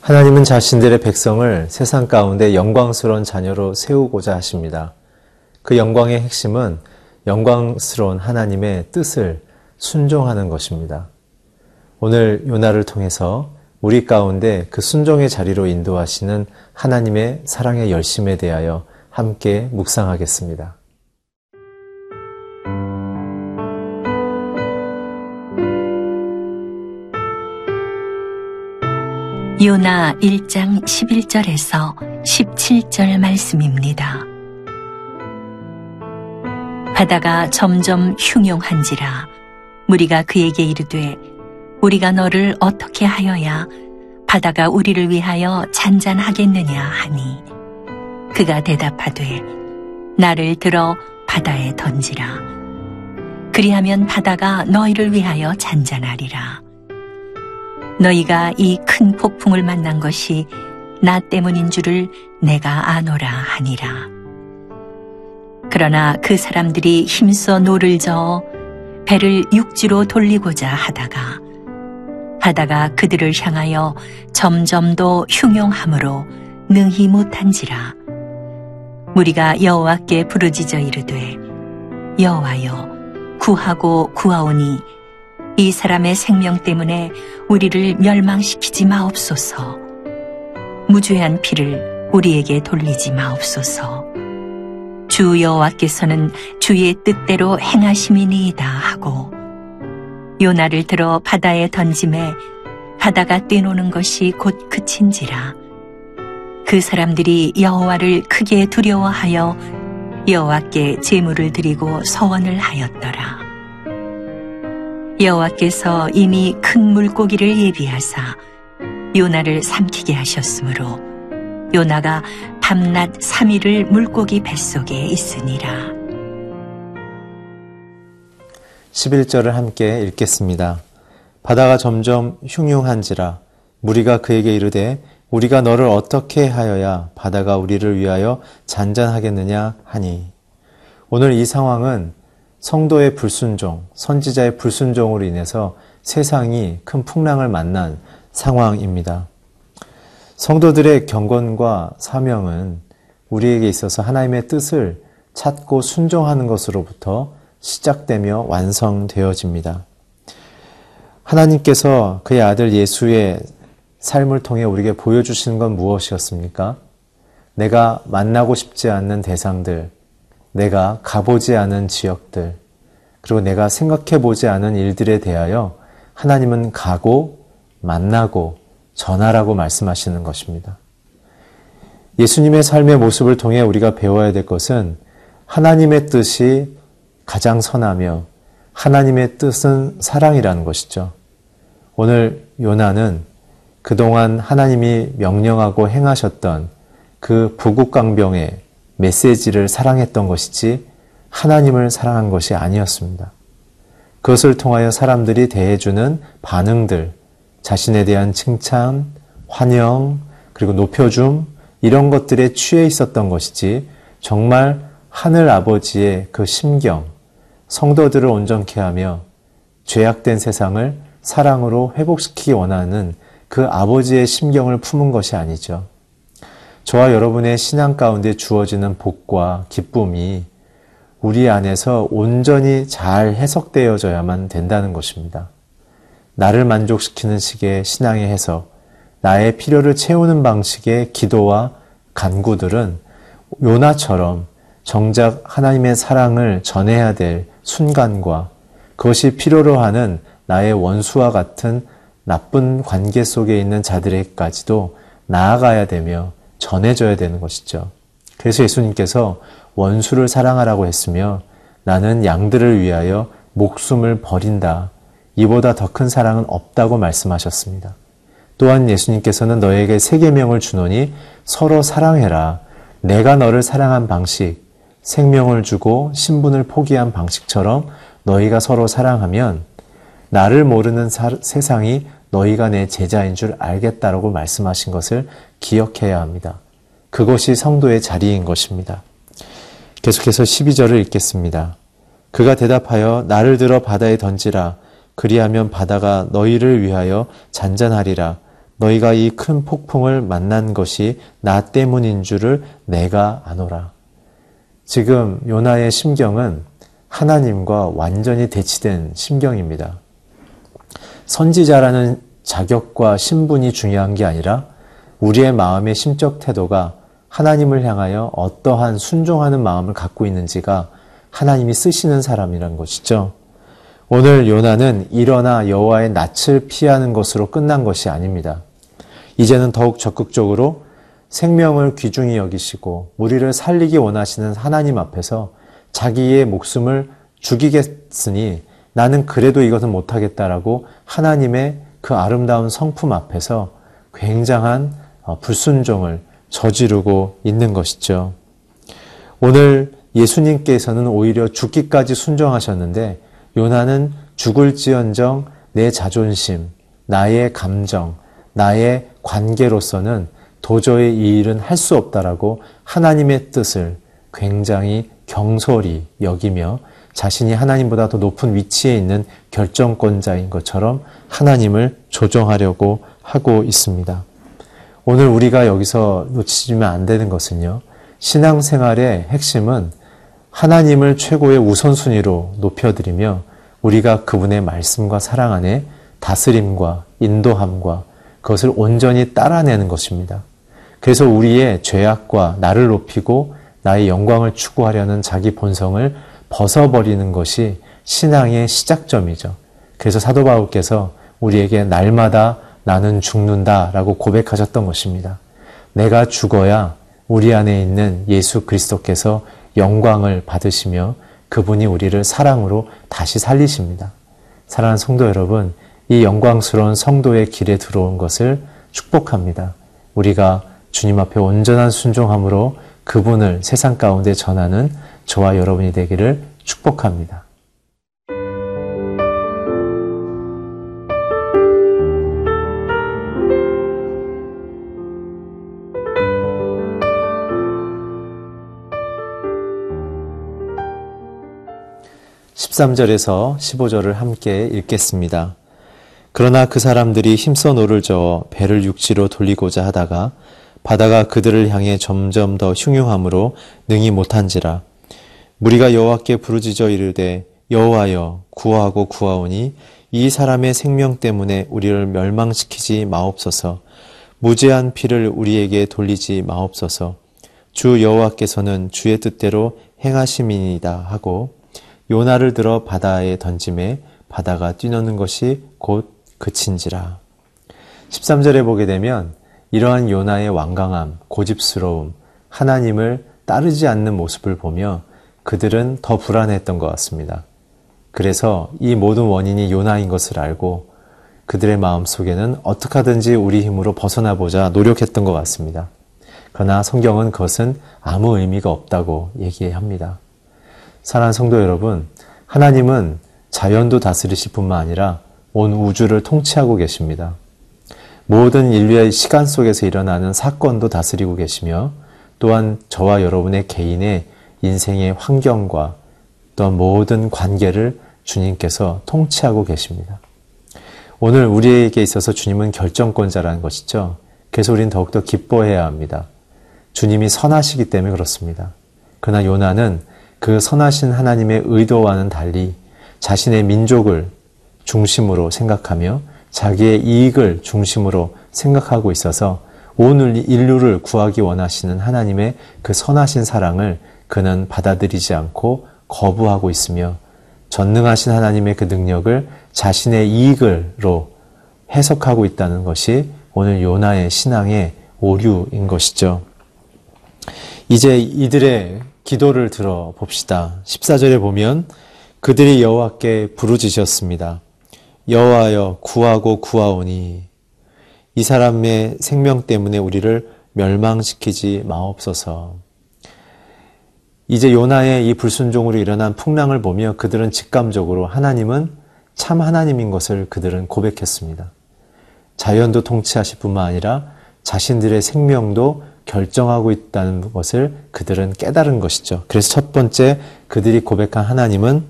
하나님은 자신들의 백성을 세상 가운데 영광스러운 자녀로 세우고자 하십니다. 그 영광의 핵심은 영광스러운 하나님의 뜻을 순종하는 것입니다. 오늘 요나를 통해서 우리 가운데 그 순종의 자리로 인도하시는 하나님의 사랑의 열심에 대하여 함께 묵상하겠습니다. 요나 1장 11절에서 17절 말씀입니다. 바다가 점점 흉용한지라 무리가 그에게 이르되 우리가 너를 어떻게 하여야 바다가 우리를 위하여 잔잔하겠느냐 하니 그가 대답하되 나를 들어 바다에 던지라 그리하면 바다가 너희를 위하여 잔잔하리라 너희가 이 큰 폭풍을 만난 것이 나 때문인 줄을 내가 아노라 하니라. 그러나 그 사람들이 힘써 노를 저어 배를 육지로 돌리고자 하다가 바다가 그들을 향하여 점점 더 흉용함으로 능히 못한지라. 무리가 여호와께 부르짖어 이르되 여호와여 구하고 구하오니 이 사람의 생명 때문에 우리를 멸망시키지 마옵소서. 무죄한 피를 우리에게 돌리지 마옵소서. 주 여호와께서는 주의 뜻대로 행하심이니이다 하고 요나를 들어 바다에 던짐에 바다가 뛰노는 것이 곧 그친지라. 그 사람들이 여호와를 크게 두려워하여 여호와께 제물을 드리고 서원을 하였더라. 여호와께서 이미 큰 물고기를 예비하사 요나를 삼키게 하셨으므로 요나가 밤낮 3일을 물고기 뱃속에 있으니라. 11절을 함께 읽겠습니다. 바다가 점점 흉흉한지라 무리가 그에게 이르되 우리가 너를 어떻게 하여야 바다가 우리를 위하여 잔잔하겠느냐 하니 오늘 이 상황은 성도의 불순종, 선지자의 불순종으로 인해서 세상이 큰 풍랑을 만난 상황입니다. 성도들의 경건과 사명은 우리에게 있어서 하나님의 뜻을 찾고 순종하는 것으로부터 시작되며 완성되어집니다. 하나님께서 그의 아들 예수의 삶을 통해 우리에게 보여주시는 건 무엇이었습니까? 내가 만나고 싶지 않는 대상들, 내가 가보지 않은 지역들, 그리고 내가 생각해보지 않은 일들에 대하여 하나님은 가고 만나고 전하라고 말씀하시는 것입니다. 예수님의 삶의 모습을 통해 우리가 배워야 될 것은 하나님의 뜻이 가장 선하며 하나님의 뜻은 사랑이라는 것이죠. 오늘 요나는 그동안 하나님이 명령하고 행하셨던 그 부국강병의 메시지를 사랑했던 것이지 하나님을 사랑한 것이 아니었습니다. 그것을 통하여 사람들이 대해주는 반응들, 자신에 대한 칭찬, 환영, 그리고 높여줌 이런 것들에 취해 있었던 것이지 정말 하늘 아버지의 그 심경, 성도들을 온전케 하며 죄악된 세상을 사랑으로 회복시키기 원하는 그 아버지의 심경을 품은 것이 아니죠. 저와 여러분의 신앙 가운데 주어지는 복과 기쁨이 우리 안에서 온전히 잘 해석되어져야만 된다는 것입니다. 나를 만족시키는 식의 신앙의 해석, 나의 필요를 채우는 방식의 기도와 간구들은 요나처럼 정작 하나님의 사랑을 전해야 될 순간과 그것이 필요로 하는 나의 원수와 같은 나쁜 관계 속에 있는 자들에게까지도 나아가야 되며 전해져야 되는 것이죠. 그래서 예수님께서 원수를 사랑하라고 했으며 나는 양들을 위하여 목숨을 버린다. 이보다 더 큰 사랑은 없다고 말씀하셨습니다. 또한 예수님께서는 너에게 새 계명을 주노니 서로 사랑해라. 내가 너를 사랑한 방식, 생명을 주고 신분을 포기한 방식처럼 너희가 서로 사랑하면 나를 모르는 세상이 너희가 내 제자인 줄 알겠다라고 말씀하신 것을 기억해야 합니다. 그것이 성도의 자리인 것입니다. 계속해서 12절을 읽겠습니다. 그가 대답하여 나를 들어 바다에 던지라. 그리하면 바다가 너희를 위하여 잔잔하리라. 너희가 이 큰 폭풍을 만난 것이 나 때문인 줄을 내가 아노라. 지금 요나의 심경은 하나님과 완전히 대치된 심경입니다. 선지자라는 자격과 신분이 중요한 게 아니라 우리의 마음의 심적 태도가 하나님을 향하여 어떠한 순종하는 마음을 갖고 있는지가 하나님이 쓰시는 사람이란 것이죠. 오늘 요나는 일어나 여호와의 낯을 피하는 것으로 끝난 것이 아닙니다. 이제는 더욱 적극적으로 생명을 귀중히 여기시고 우리를 살리기 원하시는 하나님 앞에서 자기의 목숨을 죽이겠으니 나는 그래도 이것은 못하겠다라고 하나님의 그 아름다운 성품 앞에서 굉장한 불순종을 저지르고 있는 것이죠. 오늘 예수님께서는 오히려 죽기까지 순종하셨는데 요나는 죽을지언정 내 자존심, 나의 감정, 나의 관계로서는 도저히 이 일은 할 수 없다라고 하나님의 뜻을 굉장히 경솔히 여기며 자신이 하나님보다 더 높은 위치에 있는 결정권자인 것처럼 하나님을 조종하려고 하고 있습니다. 오늘 우리가 여기서 놓치면 안 되는 것은요. 신앙생활의 핵심은 하나님을 최고의 우선순위로 높여드리며 우리가 그분의 말씀과 사랑 안에 다스림과 인도함과 그것을 온전히 따라내는 것입니다. 그래서 우리의 죄악과 나를 높이고 나의 영광을 추구하려는 자기 본성을 벗어버리는 것이 신앙의 시작점이죠. 그래서 사도 바울께서 우리에게 날마다 나는 죽는다라고 고백하셨던 것입니다. 내가 죽어야 우리 안에 있는 예수 그리스도께서 영광을 받으시며 그분이 우리를 사랑으로 다시 살리십니다. 사랑하는 성도 여러분, 이 영광스러운 성도의 길에 들어온 것을 축복합니다. 우리가 주님 앞에 온전한 순종함으로 그분을 세상 가운데 전하는 저와 여러분이 되기를 축복합니다. (13절에서) 15절을 함께 읽겠습니다. 그러나 그 사람들이 힘써 노를 저어 배를 육지로 돌리고자 하다가 바다가 그들을 향해 점점 더 흉흉함으로 능히 못한지라. 무리가 여호와께 부르짖어 이르되 여호와여 구하고 구하오니 이 사람의 생명 때문에 우리를 멸망시키지 마옵소서. 무죄한 피를 우리에게 돌리지 마옵소서. 주 여호와께서는 주의 뜻대로 행하심이니이다 하고 요나를 들어 바다에 던짐에 바다가 뛰노는 것이 곧 그친지라. 13절에 보게 되면 이러한 요나의 완강함, 고집스러움, 하나님을 따르지 않는 모습을 보며 그들은 더 불안했던 것 같습니다. 그래서 이 모든 원인이 요나인 것을 알고 그들의 마음속에는 어떻게 하든지 우리 힘으로 벗어나보자 노력했던 것 같습니다. 그러나 성경은 그것은 아무 의미가 없다고 얘기합니다. 사랑하는 성도 여러분, 하나님은 자연도 다스리실 뿐만 아니라 온 우주를 통치하고 계십니다. 모든 인류의 시간 속에서 일어나는 사건도 다스리고 계시며 또한 저와 여러분의 개인의 인생의 환경과 또 모든 관계를 주님께서 통치하고 계십니다. 오늘 우리에게 있어서 주님은 결정권자라는 것이죠. 그래서 우리는 더욱더 기뻐해야 합니다. 주님이 선하시기 때문에 그렇습니다. 그러나 요나는 그 선하신 하나님의 의도와는 달리 자신의 민족을 중심으로 생각하며 자기의 이익을 중심으로 생각하고 있어서 온 인류를 구하기 원하시는 하나님의 그 선하신 사랑을 그는 받아들이지 않고 거부하고 있으며 전능하신 하나님의 그 능력을 자신의 이익으로 해석하고 있다는 것이 오늘 요나의 신앙의 오류인 것이죠. 이제 이들의 기도를 들어봅시다. 14절에 보면 그들이 여호와께 부르짖었습니다. 여호와여 구하고 구하오니 이 사람의 생명 때문에 우리를 멸망시키지 마옵소서. 이제 요나의 이 불순종으로 일어난 풍랑을 보며 그들은 직감적으로 하나님은 참 하나님인 것을 그들은 고백했습니다. 자연도 통치하실 뿐만 아니라 자신들의 생명도 결정하고 있다는 것을 그들은 깨달은 것이죠. 그래서 첫 번째 그들이 고백한 하나님은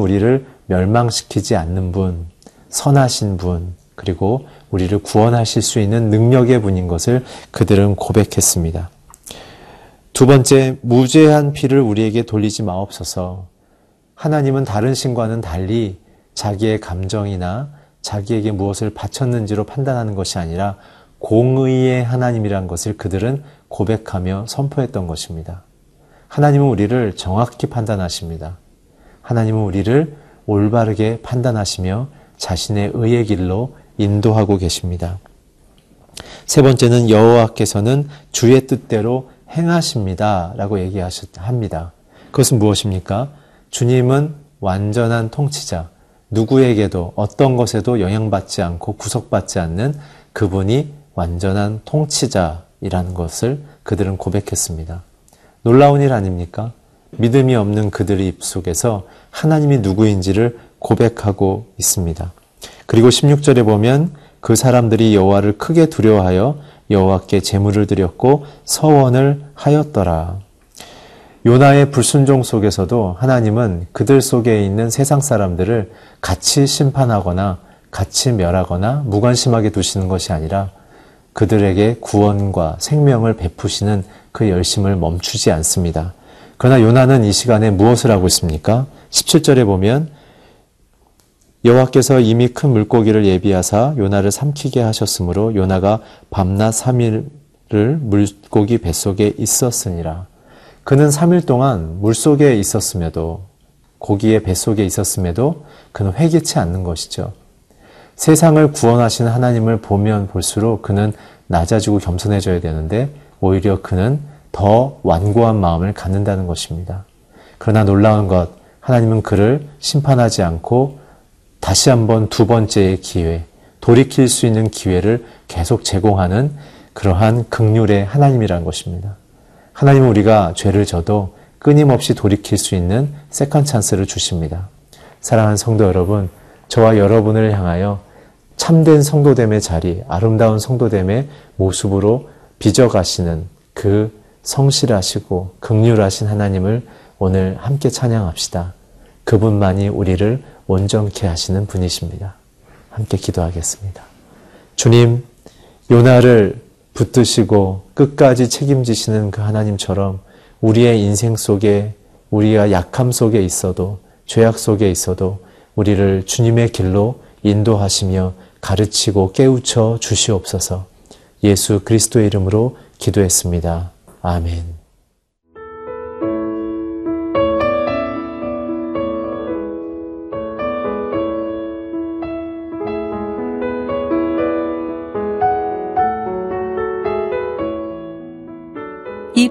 우리를 멸망시키지 않는 분, 선하신 분, 그리고 우리를 구원하실 수 있는 능력의 분인 것을 그들은 고백했습니다. 두 번째, 무죄한 피를 우리에게 돌리지 마옵소서. 하나님은 다른 신과는 달리 자기의 감정이나 자기에게 무엇을 바쳤는지로 판단하는 것이 아니라 공의의 하나님이란 것을 그들은 고백하며 선포했던 것입니다. 하나님은 우리를 정확히 판단하십니다. 하나님은 우리를 올바르게 판단하시며 자신의 의의 길로 인도하고 계십니다. 세 번째는 여호와께서는 주의 뜻대로 행하십니다 라고 얘기합니다. 그것은 무엇입니까? 주님은 완전한 통치자, 누구에게도 어떤 것에도 영향받지 않고 구속받지 않는 그분이 완전한 통치자이라는 것을 그들은 고백했습니다. 놀라운 일 아닙니까? 믿음이 없는 그들의 입속에서 하나님이 누구인지를 고백하고 있습니다. 그리고 16절에 보면 그 사람들이 여호와를 크게 두려워하여 여호와께 제물을 드렸고 서원을 하였더라. 요나의 불순종 속에서도 하나님은 그들 속에 있는 세상 사람들을 같이 심판하거나 같이 멸하거나 무관심하게 두시는 것이 아니라 그들에게 구원과 생명을 베푸시는 그 열심을 멈추지 않습니다. 그러나 요나는 이 시간에 무엇을 하고 있습니까? 17절에 보면 여호와께서 이미 큰 물고기를 예비하사 요나를 삼키게 하셨으므로 요나가 밤낮 3일을 물고기 뱃속에 있었으니라. 그는 3일 동안 물속에 있었음에도, 고기의 뱃속에 있었음에도 그는 회개치 않는 것이죠. 세상을 구원하신 하나님을 보면 볼수록 그는 낮아지고 겸손해져야 되는데 오히려 그는 더 완고한 마음을 갖는다는 것입니다. 그러나 놀라운 것, 하나님은 그를 심판하지 않고 다시 한번 두 번째의 기회, 돌이킬 수 있는 기회를 계속 제공하는 그러한 긍휼의 하나님이라는 것입니다. 하나님은 우리가 죄를 져도 끊임없이 돌이킬 수 있는 세컨드 찬스를 주십니다. 사랑하는 성도 여러분, 저와 여러분을 향하여 참된 성도됨의 자리, 아름다운 성도됨의 모습으로 빚어가시는 그 성실하시고 긍휼하신 하나님을 오늘 함께 찬양합시다. 그분만이 우리를 온전케 하시는 분이십니다. 함께 기도하겠습니다. 주님, 요나를 붙드시고 끝까지 책임지시는 그 하나님처럼 우리의 인생 속에, 우리가 약함 속에 있어도, 죄악 속에 있어도 우리를 주님의 길로 인도하시며 가르치고 깨우쳐 주시옵소서. 예수 그리스도의 이름으로 기도했습니다. 아멘. 이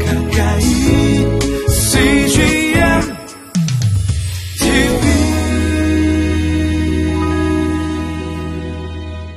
가까이